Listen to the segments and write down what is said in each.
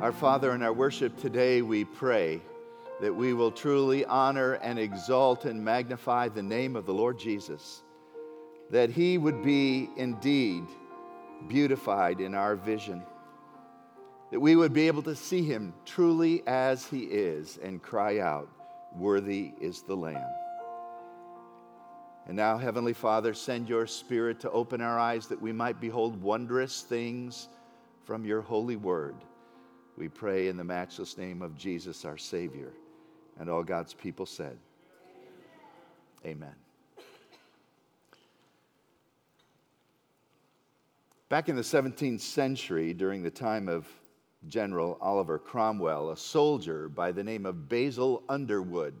Our Father, in our worship today, we pray that we will truly honor and exalt and magnify the name of the Lord Jesus, that he would be indeed beautified in our vision, that we would be able to see him truly as he is and cry out, "Worthy is the Lamb." And now, Heavenly Father, send your Spirit to open our eyes that we might behold wondrous things from your holy word. We pray in the matchless name of Jesus, our Savior. And all God's people said, Amen. Back in the 17th century, during the time of General Oliver Cromwell, a soldier by the name of Basil Underwood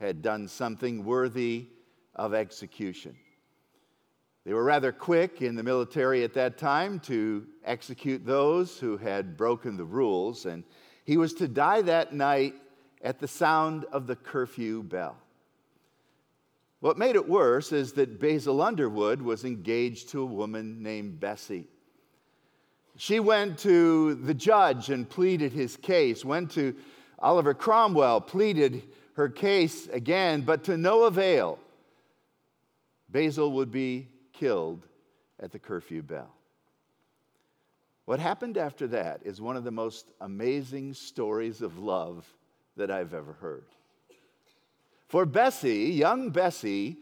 had done something worthy of execution. They were rather quick in the military at that time to execute those who had broken the rules, and he was to die that night at the sound of the curfew bell. What made it worse is that Basil Underwood was engaged to a woman named Bessie. She went to the judge and pleaded his case, went to Oliver Cromwell, pleaded her case again, but to no avail. Basil would be killed at the curfew bell. What happened after that is one of the most amazing stories of love that I've ever heard. For Bessie, young Bessie,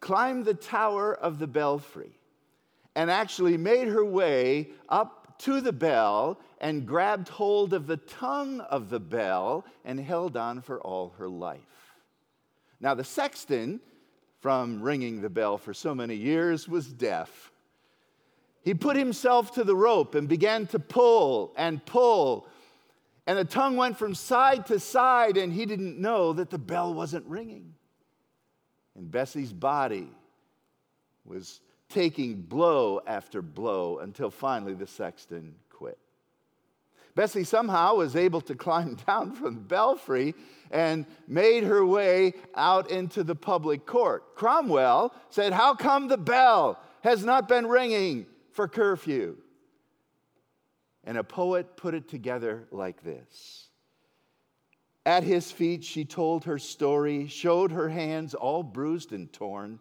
climbed the tower of the belfry and actually made her way up to the bell and grabbed hold of the tongue of the bell and held on for all her life. Now, the sexton, from ringing the bell for so many years, was deaf. He put himself to the rope and began to pull and pull, and the tongue went from side to side, and he didn't know that the bell wasn't ringing. And Bessie's body was taking blow after blow until finally the sexton quit. Bessie somehow was able to climb down from the belfry and made her way out into the public court. Cromwell said, "How come the bell has not been ringing for curfew?" And a poet put it together like this: "At his feet she told her story, showed her hands all bruised and torn,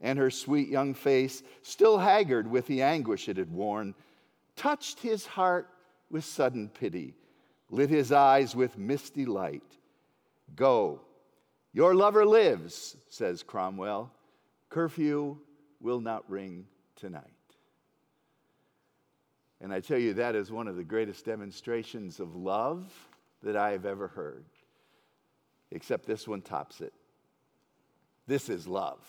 and her sweet young face, still haggard with the anguish it had worn, touched his heart with sudden pity, lit his eyes with misty light. Go, your lover lives," says Cromwell. "Curfew will not ring tonight." And I tell you, that is one of the greatest demonstrations of love that I have ever heard. Except this one tops it. This is love.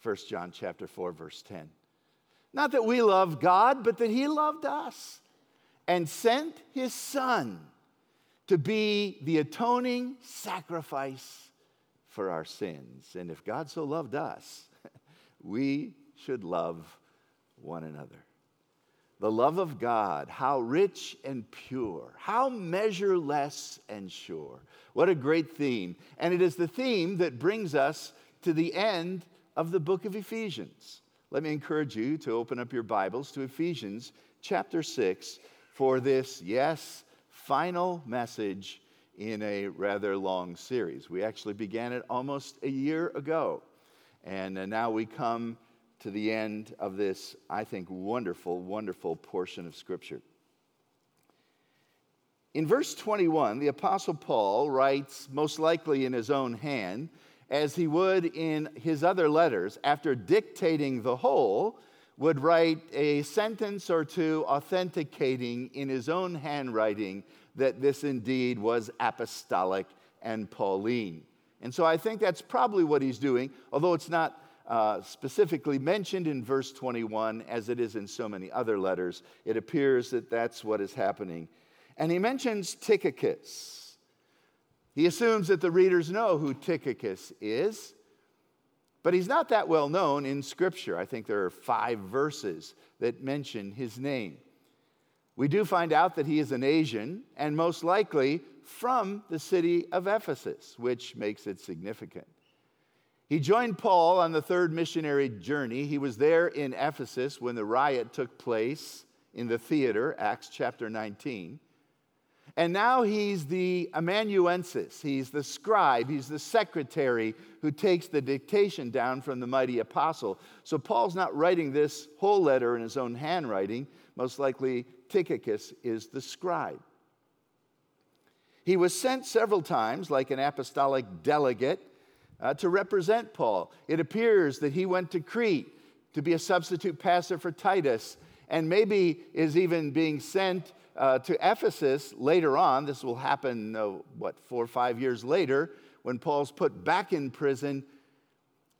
1 John chapter 4, verse 10. Not that we love God, but that he loved us and sent his Son to be the atoning sacrifice for our sins. And if God so loved us, we should love one another. The love of God, how rich and pure, how measureless and sure. What a great theme. And it is the theme that brings us to the end of the book of Ephesians. Let me encourage you to open up your Bibles to Ephesians chapter 6, for this, yes, final message in a rather long series. We actually began it almost a year ago, and now we come to the end of this, I think, wonderful, wonderful portion of Scripture. In verse 21, the Apostle Paul writes, most likely in his own hand, as he would in his other letters, after dictating the whole, would write a sentence or two authenticating in his own handwriting that this indeed was apostolic and Pauline. And so I think that's probably what he's doing, although it's not specifically mentioned in verse 21 as it is in so many other letters. It appears that that's what is happening. And he mentions Tychicus. He assumes that the readers know who Tychicus is. But he's not that well known in Scripture. I think there are 5 verses that mention his name. We do find out that he is an Asian and most likely from the city of Ephesus, which makes it significant. He joined Paul on the 3rd missionary journey. He was there in Ephesus when the riot took place in the theater, Acts chapter 19. And now he's the amanuensis, he's the scribe, he's the secretary who takes the dictation down from the mighty apostle. So Paul's not writing this whole letter in his own handwriting. Most likely Tychicus is the scribe. He was sent several times like an apostolic delegate to represent Paul. It appears that he went to Crete to be a substitute pastor for Titus, and maybe is even being sent to Ephesus later on. This will happen, 4 or 5 years later, when Paul's put back in prison.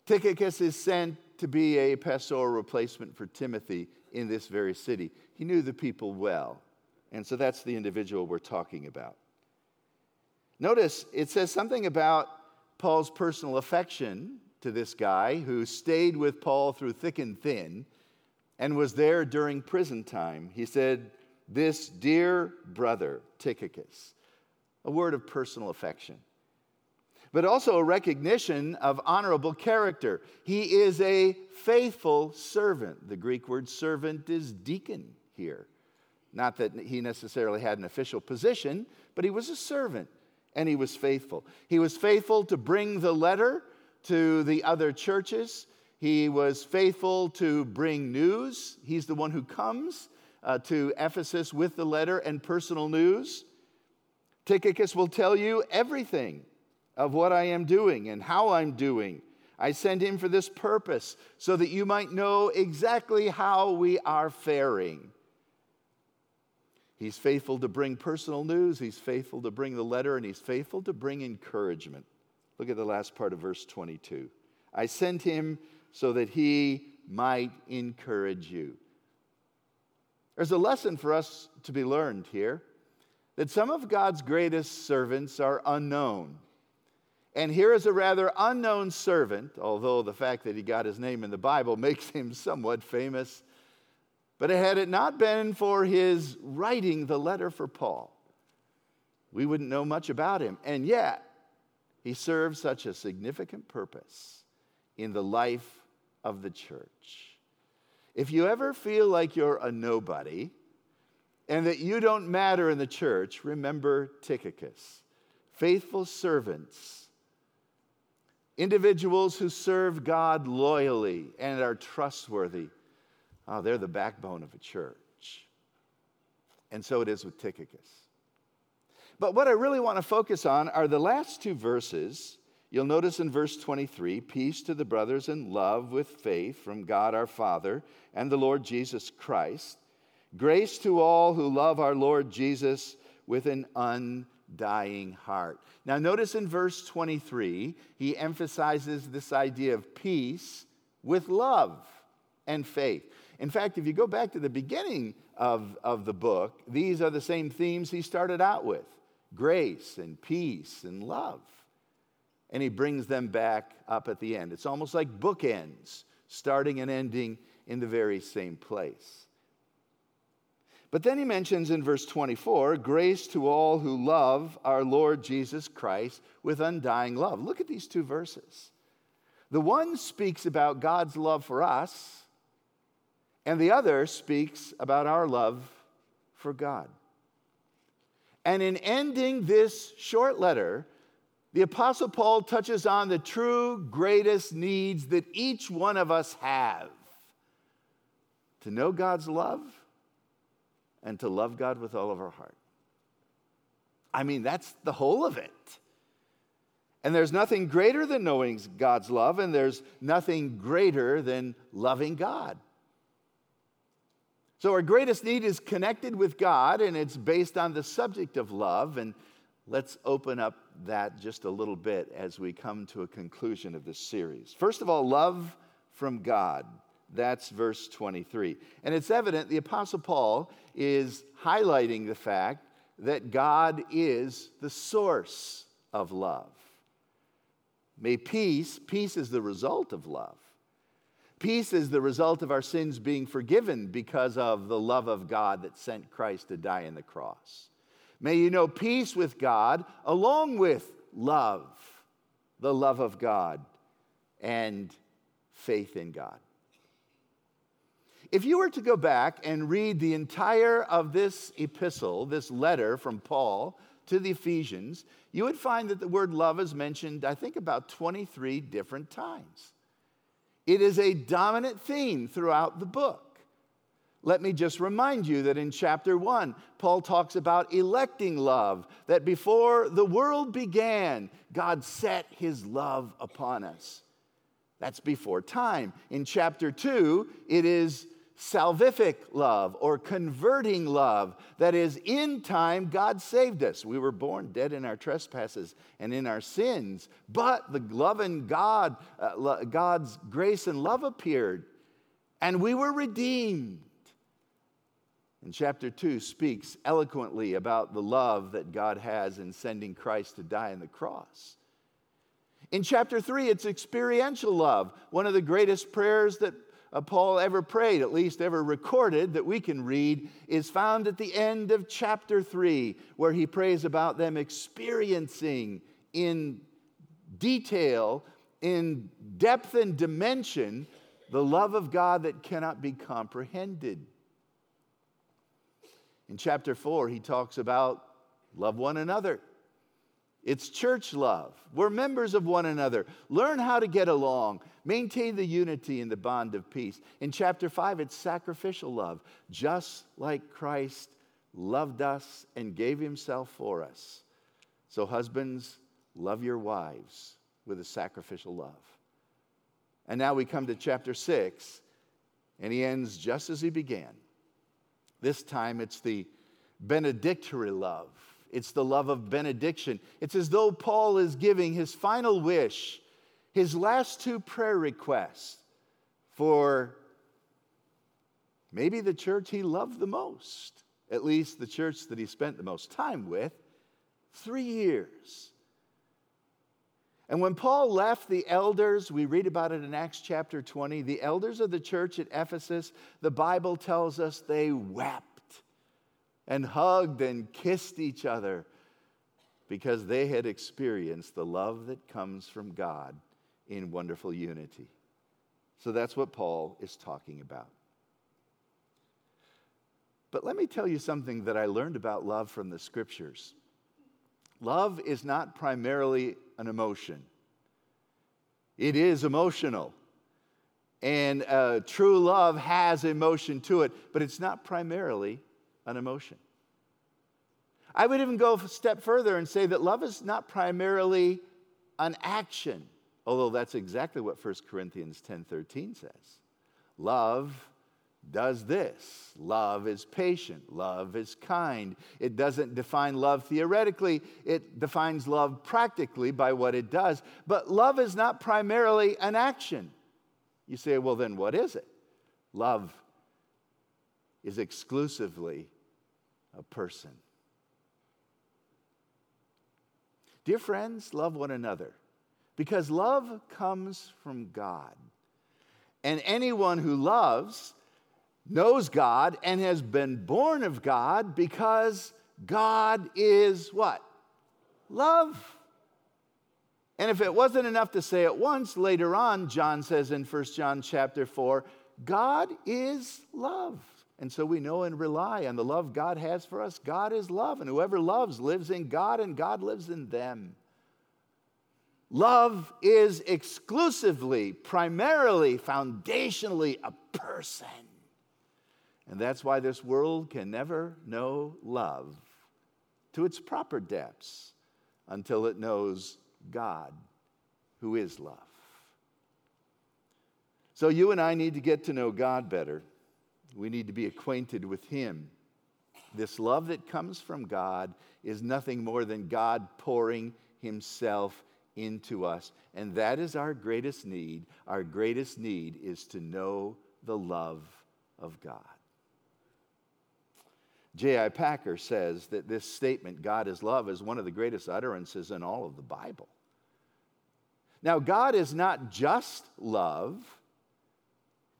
Tychicus is sent to be a pastoral replacement for Timothy in this very city. He knew the people well, and so that's the individual we're talking about. Notice it says something about Paul's personal affection to this guy who stayed with Paul through thick and thin and was there during prison time. He said, "This dear brother, Tychicus," a word of personal affection, but also a recognition of honorable character. He is a faithful servant. The Greek word servant is deacon here. Not that he necessarily had an official position, but he was a servant, and he was faithful. He was faithful to bring the letter to the other churches. He was faithful to bring news. He's the one who comes to Ephesus with the letter and personal news. Tychicus will tell you everything of what I am doing and how I'm doing. I send him for this purpose, so that you might know exactly how we are faring. He's faithful to bring personal news, he's faithful to bring the letter, and he's faithful to bring encouragement. Look at the last part of verse 22. I sent him so that he might encourage you. There's a lesson for us to be learned here, that some of God's greatest servants are unknown. And here is a rather unknown servant, although the fact that he got his name in the Bible makes him somewhat famous. But had it not been for his writing the letter for Paul, we wouldn't know much about him. And yet, he served such a significant purpose in the life of the church. If you ever feel like you're a nobody and that you don't matter in the church, remember Tychicus. Faithful servants, individuals who serve God loyally and are trustworthy, they're the backbone of a church. And so it is with Tychicus. But what I really want to focus on are the last two verses. You'll notice in verse 23, peace to the brothers in love with faith from God our Father and the Lord Jesus Christ. Grace to all who love our Lord Jesus with an undying heart. Now notice in verse 23, he emphasizes this idea of peace with love and faith. In fact, if you go back to the beginning of the book, these are the same themes he started out with. Grace and peace and love. And he brings them back up at the end. It's almost like bookends, starting and ending in the very same place. But then he mentions in verse 24, grace to all who love our Lord Jesus Christ with undying love. Look at these two verses. The one speaks about God's love for us, and the other speaks about our love for God. And in ending this short letter, the Apostle Paul touches on the true greatest needs that each one of us have. To know God's love and to love God with all of our heart. I mean, that's the whole of it. And there's nothing greater than knowing God's love, and there's nothing greater than loving God. So our greatest need is connected with God, and it's based on the subject of love, and let's open up that just a little bit as we come to a conclusion of this series. First of all, love from God. That's verse 23. And it's evident the Apostle Paul is highlighting the fact that God is the source of love. May peace is the result of love. Peace is the result of our sins being forgiven because of the love of God that sent Christ to die on the cross. May you know peace with God along with love, the love of God, and faith in God. If you were to go back and read the entire of this epistle, this letter from Paul to the Ephesians, you would find that the word love is mentioned, I think, about 23 different times. It is a dominant theme throughout the book. Let me just remind you that in chapter 1, Paul talks about electing love, that before the world began, God set his love upon us. That's before time. In chapter 2, it is salvific love or converting love. That is, in time, God saved us. We were born dead in our trespasses and in our sins, but the love and God's grace and love appeared, and we were redeemed. And chapter 2 speaks eloquently about the love that God has in sending Christ to die on the cross. In chapter 3, it's experiential love, one of the greatest prayers that Paul ever prayed, at least ever recorded that we can read, is found at the end of chapter 3, where he prays about them experiencing in detail, in depth and dimension, the love of God that cannot be comprehended. In chapter 4, he talks about love one another. It's church love. We're members of one another. Learn how to get along. Maintain the unity in the bond of peace. In chapter 5, it's sacrificial love. Just like Christ loved us and gave himself for us. So husbands, love your wives with a sacrificial love. And now we come to chapter 6, and he ends just as he began. This time it's the benedictory love. It's the love of benediction. It's as though Paul is giving his final wish, his last two prayer requests for maybe the church he loved the most, at least the church that he spent the most time with, 3 years. And when Paul left the elders, we read about it in Acts chapter 20, the elders of the church at Ephesus, the Bible tells us they wept and hugged and kissed each other because they had experienced the love that comes from God in wonderful unity. So that's what Paul is talking about. But let me tell you something that I learned about love from the Scriptures. Love is not primarily an emotion. It is emotional. And true love has emotion to it, but it's not primarily an emotion. I would even go a step further and say that love is not primarily an action, although that's exactly what 1 Corinthians 10:13 says. Love does this. Love is patient. Love is kind. It doesn't define love theoretically. It defines love practically by what it does. But love is not primarily an action. You say, well, then what is it? Love is exclusively a person. Dear friends, love one another, because love comes from God. And anyone who loves knows God and has been born of God, because God is what? Love. And if it wasn't enough to say it once, later on, John says in 1 John chapter 4, God is love. And so we know and rely on the love God has for us. God is love, and whoever loves lives in God, and God lives in them. Love is exclusively, primarily, foundationally a person. And that's why this world can never know love to its proper depths until it knows God, who is love. So you and I need to get to know God better. We need to be acquainted with him. This love that comes from God is nothing more than God pouring himself into us. And that is our greatest need. Our greatest need is to know the love of God. J.I. Packer says that this statement, God is love, is one of the greatest utterances in all of the Bible. Now, God is not just love.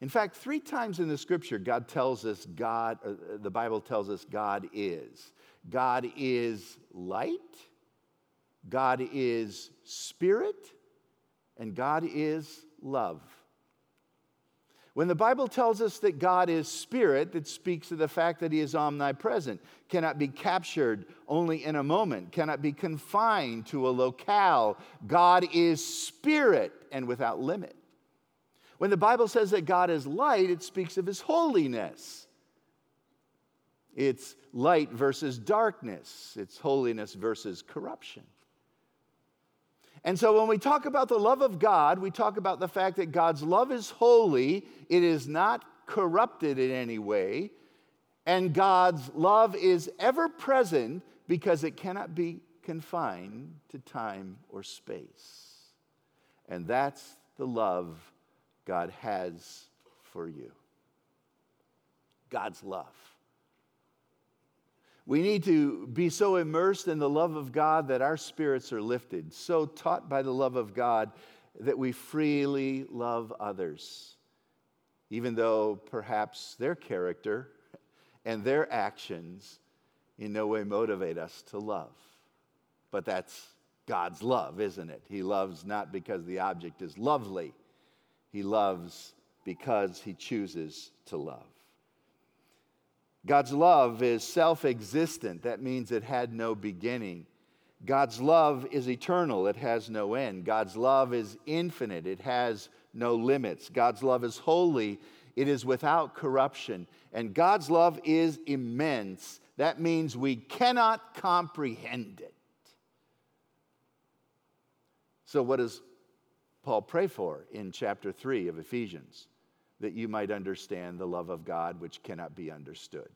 In fact, 3 times in the Scripture, God tells us God, the Bible tells us God is. God is light, God is spirit, and God is love. When the Bible tells us that God is spirit, that speaks to the fact that he is omnipresent, cannot be captured only in a moment, cannot be confined to a locale. God is spirit and without limit. When the Bible says that God is light, it speaks of his holiness. It's light versus darkness. It's holiness versus corruption. And so when we talk about the love of God, we talk about the fact that God's love is holy, it is not corrupted in any way, and God's love is ever present because it cannot be confined to time or space. And that's the love God has for you. God's love. We need to be so immersed in the love of God that our spirits are lifted, so taught by the love of God that we freely love others, even though perhaps their character and their actions in no way motivate us to love. But that's God's love, isn't it? He loves not because the object is lovely. He loves because he chooses to love. God's love is self-existent. That means it had no beginning. God's love is eternal. It has no end. God's love is infinite. It has no limits. God's love is holy. It is without corruption. And God's love is immense. That means we cannot comprehend it. So what does Paul pray for in chapter 3 of Ephesians? That you might understand the love of God which cannot be understood.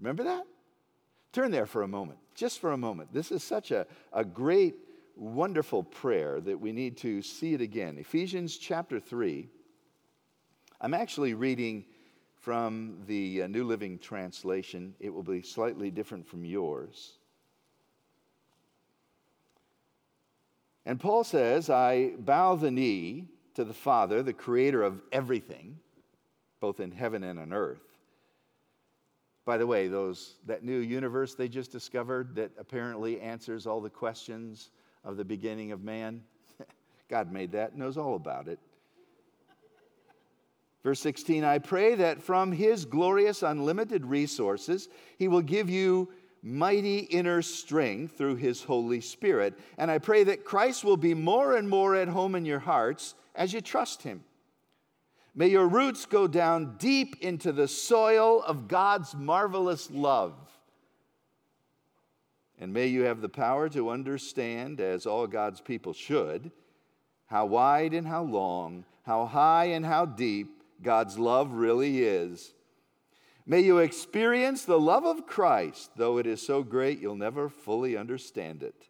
Remember that? Turn there for a moment, just for a moment. This is such a great, wonderful prayer that we need to see it again. Ephesians chapter 3. I'm actually reading from the New Living Translation. It will be slightly different from yours. And Paul says, I bow the knee to the Father, the creator of everything, both in heaven and on earth. By the way, that new universe they just discovered that apparently answers all the questions of the beginning of man. God made that, knows all about it. Verse 16, I pray that from his glorious unlimited resources, he will give you mighty inner strength through his Holy Spirit. And I pray that Christ will be more and more at home in your hearts as you trust him. May your roots go down deep into the soil of God's marvelous love. And may you have the power to understand, as all God's people should, how wide and how long, how high and how deep God's love really is. May you experience the love of Christ, though it is so great you'll never fully understand it.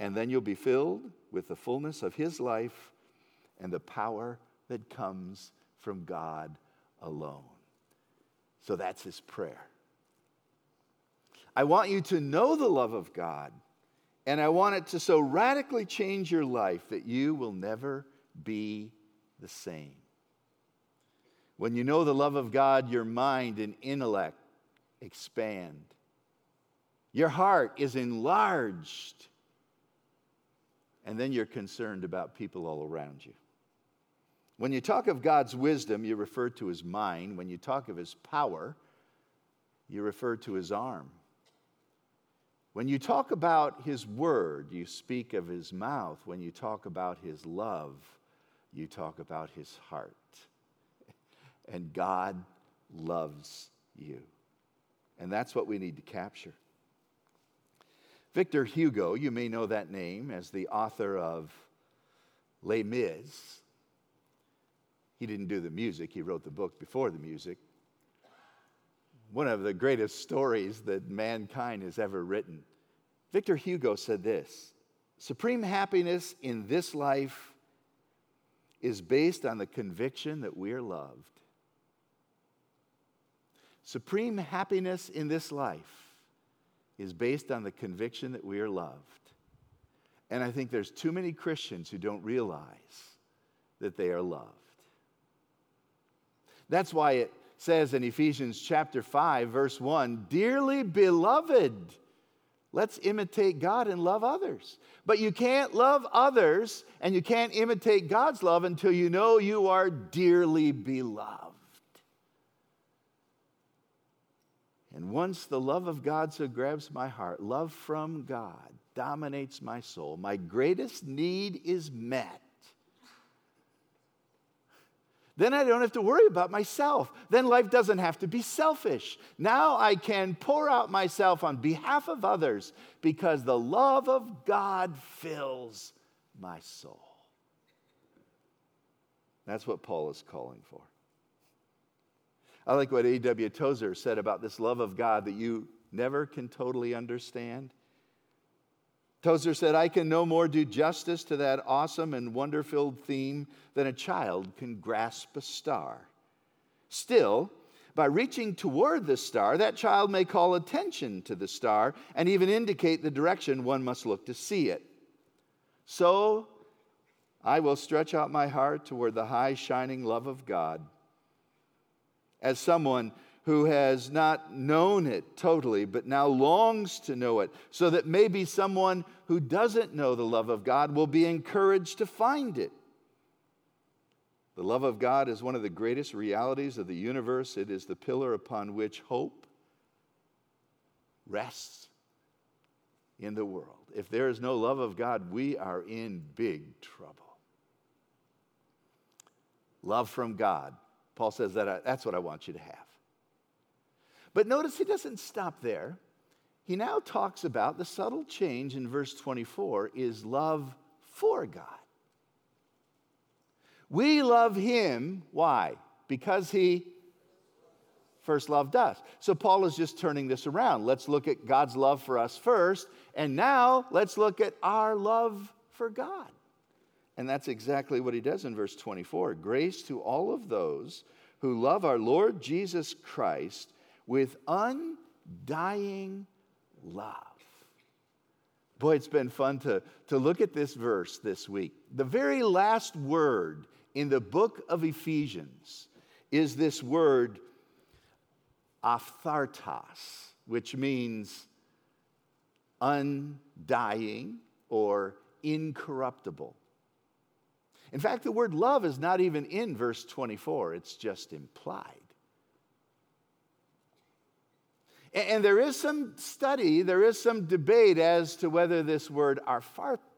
And then you'll be filled with the fullness of his life and the power that comes from God alone. So that's his prayer. I want you to know the love of God, and I want it to so radically change your life that you will never be the same. When you know the love of God, your mind and intellect expand. Your heart is enlarged. And then you're concerned about people all around you. When you talk of God's wisdom, you refer to his mind. When you talk of his power, you refer to his arm. When you talk about his word, you speak of his mouth. When you talk about his love, you talk about his heart. And God loves you. And that's what we need to capture. Victor Hugo, you may know that name as the author of Les Mis. He didn't do the music. He wrote the book before the music. One of the greatest stories that mankind has ever written. Victor Hugo said this, "Supreme happiness in this life is based on the conviction that we are loved." Supreme happiness in this life is based on the conviction that we are loved. And I think there's too many Christians who don't realize that they are loved. That's why it says in Ephesians chapter 5, verse 1, "Dearly beloved, Let's imitate God and love others. But you can't love others and you can't imitate God's love until you know you are dearly beloved. And once the love of God so grabs my heart, love from God dominates my soul. My greatest need is met. Then I don't have to worry about myself. Then life doesn't have to be selfish. Now I can pour out myself on behalf of others because the love of God fills my soul. That's what Paul is calling for. I like what A.W. Tozer said about this love of God that you never can totally understand. Tozer said, I can no more do justice to that awesome and wonder-filled theme than a child can grasp a star. Still, by reaching toward the star, that child may call attention to the star and even indicate the direction one must look to see it. So, I will stretch out my heart toward the high, shining love of God. As someone who has not known it totally, but now longs to know it, so that maybe someone who doesn't know the love of God will be encouraged to find it. The love of God is one of the greatest realities of the universe. It is the pillar upon which hope rests in the world. If there is no love of God, we are in big trouble. Love from God. Paul says that's what I want you to have. But notice he doesn't stop there. He now talks about the subtle change in verse 24 is love for God. We love him. Why? Because he first loved us. So Paul is just turning this around. Let's look at God's love for us first, and now let's look at our love for God. And that's exactly what he does in verse 24. Grace to all of those who love our Lord Jesus Christ with undying love. Boy, it's been fun to look at this verse this week. The very last word in the book of Ephesians is this word, aphthartos, which means undying or incorruptible. In fact, the word love is not even in verse 24. It's just implied. And there is some study, there is some debate as to whether this word aphthartos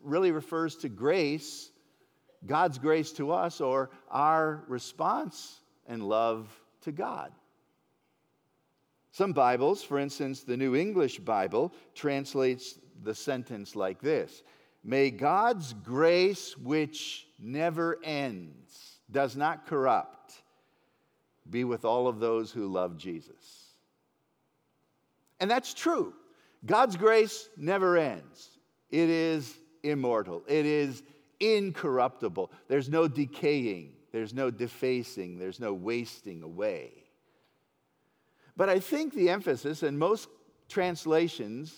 really refers to grace, God's grace to us, or our response and love to God. Some Bibles, for instance, the New English Bible, translates the sentence like this. May God's grace, which never ends, does not corrupt, be with all of those who love Jesus. And that's true. God's grace never ends. It is immortal. It is incorruptible. There's no decaying. There's no defacing. There's no wasting away. But I think the emphasis, and most translations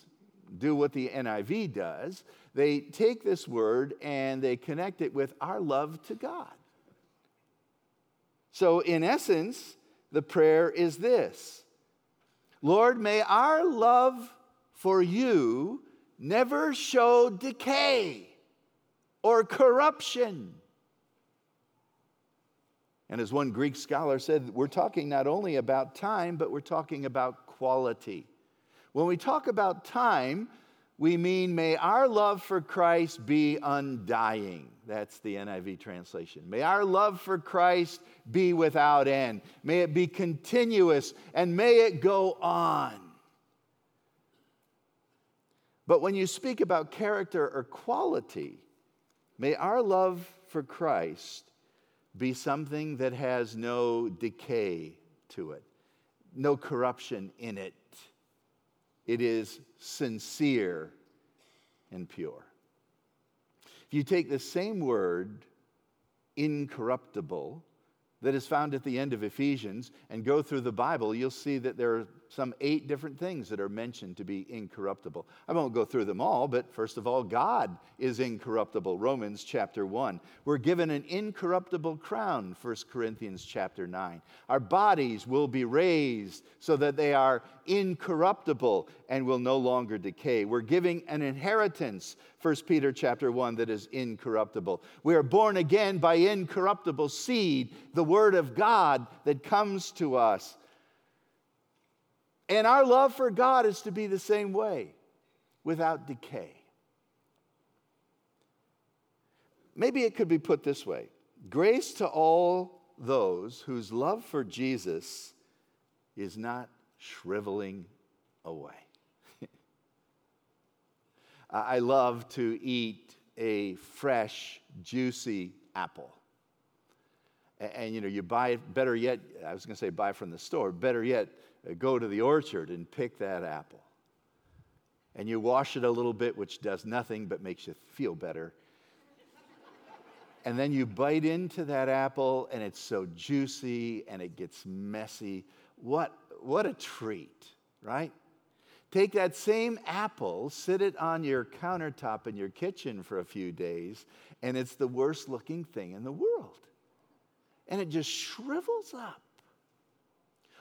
do what the NIV does, they take this word and they connect it with our love to God. So in essence, the prayer is this: Lord, may our love for you never show decay or corruption. And as one Greek scholar said, we're talking not only about time, but we're talking about quality. When we talk about time, we mean may our love for Christ be undying. That's the NIV translation. May our love for Christ be without end. May it be continuous and may it go on. But when you speak about character or quality, may our love for Christ be something that has no decay to it, no corruption in it. It is sincere and pure. If you take the same word, incorruptible, that is found at the end of Ephesians, and go through the Bible, you'll see that there are some 8 different things that are mentioned to be incorruptible. I won't go through them all, but first of all, God is incorruptible, Romans chapter 1. We're given an incorruptible crown, 1 Corinthians chapter 9. Our bodies will be raised so that they are incorruptible and will no longer decay. We're giving an inheritance, 1 Peter chapter 1, that is incorruptible. We are born again by incorruptible seed, the Word of God that comes to us. And our love for God is to be the same way, without decay. Maybe it could be put this way. Grace to all those whose love for Jesus is not shriveling away. I love to eat a fresh, juicy apple. And you know, you buy it, better yet, I was going to say buy from the store, better yet, go to the orchard and pick that apple. And you wash it a little bit, which does nothing but makes you feel better. And then you bite into that apple, and it's so juicy, and it gets messy. What a treat, right? Take that same apple, sit it on your countertop in your kitchen for a few days, and it's the worst-looking thing in the world. And it just shrivels up.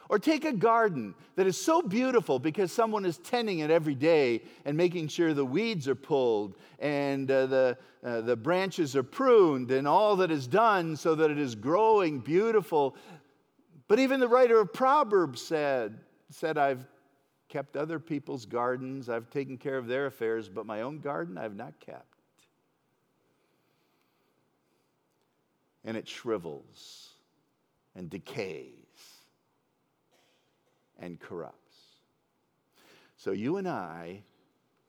Or take a garden that is so beautiful because someone is tending it every day and making sure the weeds are pulled and the branches are pruned and all that is done so that it is growing beautiful. But even the writer of Proverbs said, I've kept other people's gardens, I've taken care of their affairs, but my own garden I've not kept. And it shrivels and decays and corrupts. So you and I,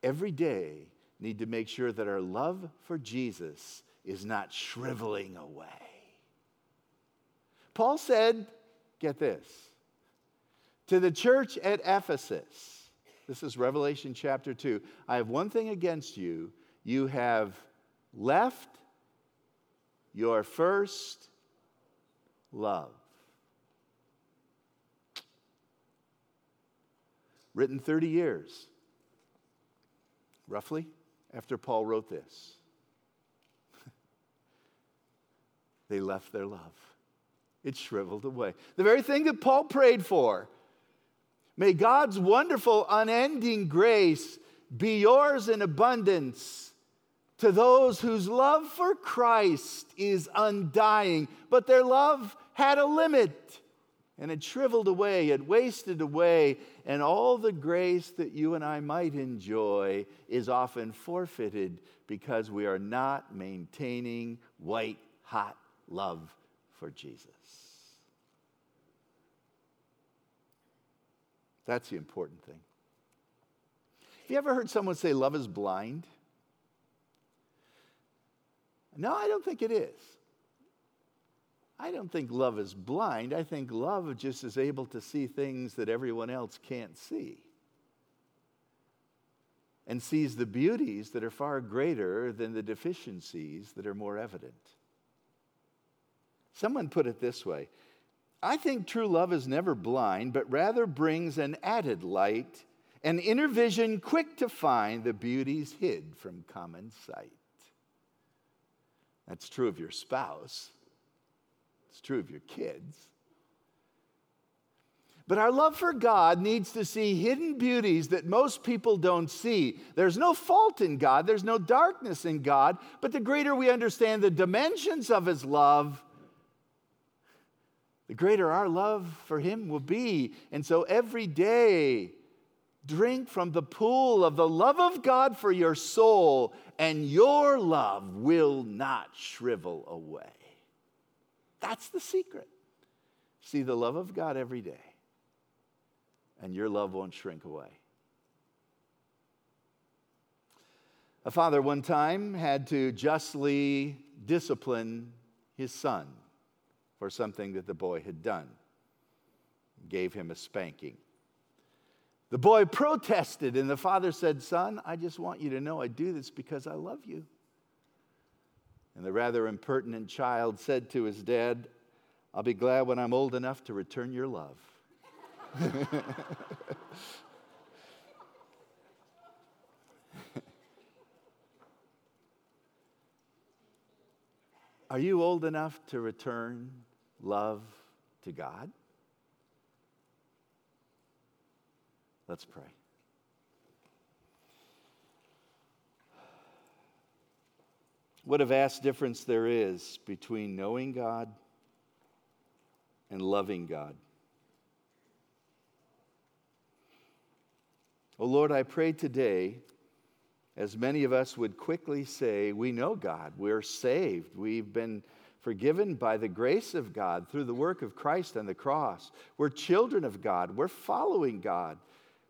every day, need to make sure that our love for Jesus is not shriveling away. Paul said, get this, to the church at Ephesus, this is Revelation chapter 2, I have one thing against you, you have left your first love. Written 30 years, roughly, after Paul wrote this. They left their love. It shriveled away. The very thing that Paul prayed for. May God's wonderful, unending grace be yours in abundance to those whose love for Christ is undying, but their love had a limit. And it shriveled away, it wasted away, and all the grace that you and I might enjoy is often forfeited because we are not maintaining white-hot love for Jesus. That's the important thing. Have you ever heard someone say love is blind? No, I don't think it is. I don't think love is blind. I think love just is able to see things that everyone else can't see and sees the beauties that are far greater than the deficiencies that are more evident. Someone put it this way. I think true love is never blind, but rather brings an added light, an inner vision quick to find the beauties hid from common sight. That's true of your spouse. It's true of your kids. But our love for God needs to see hidden beauties that most people don't see. There's no fault in God. There's no darkness in God. But the greater we understand the dimensions of his love, the greater our love for him will be. And so every day, drink from the pool of the love of God for your soul, and your love will not shrivel away. That's the secret. See the love of God every day, and your love won't shrink away. A father one time had to justly discipline his son for something that the boy had done. Gave him a spanking. The boy protested, and the father said, "Son, I just want you to know I do this because I love you." And the rather impertinent child said to his dad, "I'll be glad when I'm old enough to return your love." Are you old enough to return love to God? Let's pray. What a vast difference there is between knowing God and loving God. Oh Lord, I pray today, as many of us would quickly say, we know God, we're saved, we've been forgiven by the grace of God through the work of Christ on the cross. We're children of God, we're following God.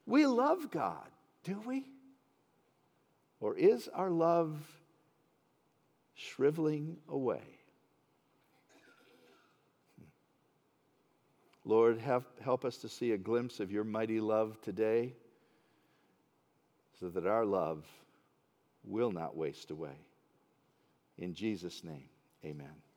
We love God, do we? Or is our love shriveling away? Lord, help us to see a glimpse of your mighty love today so that our love will not waste away. In Jesus' name, amen.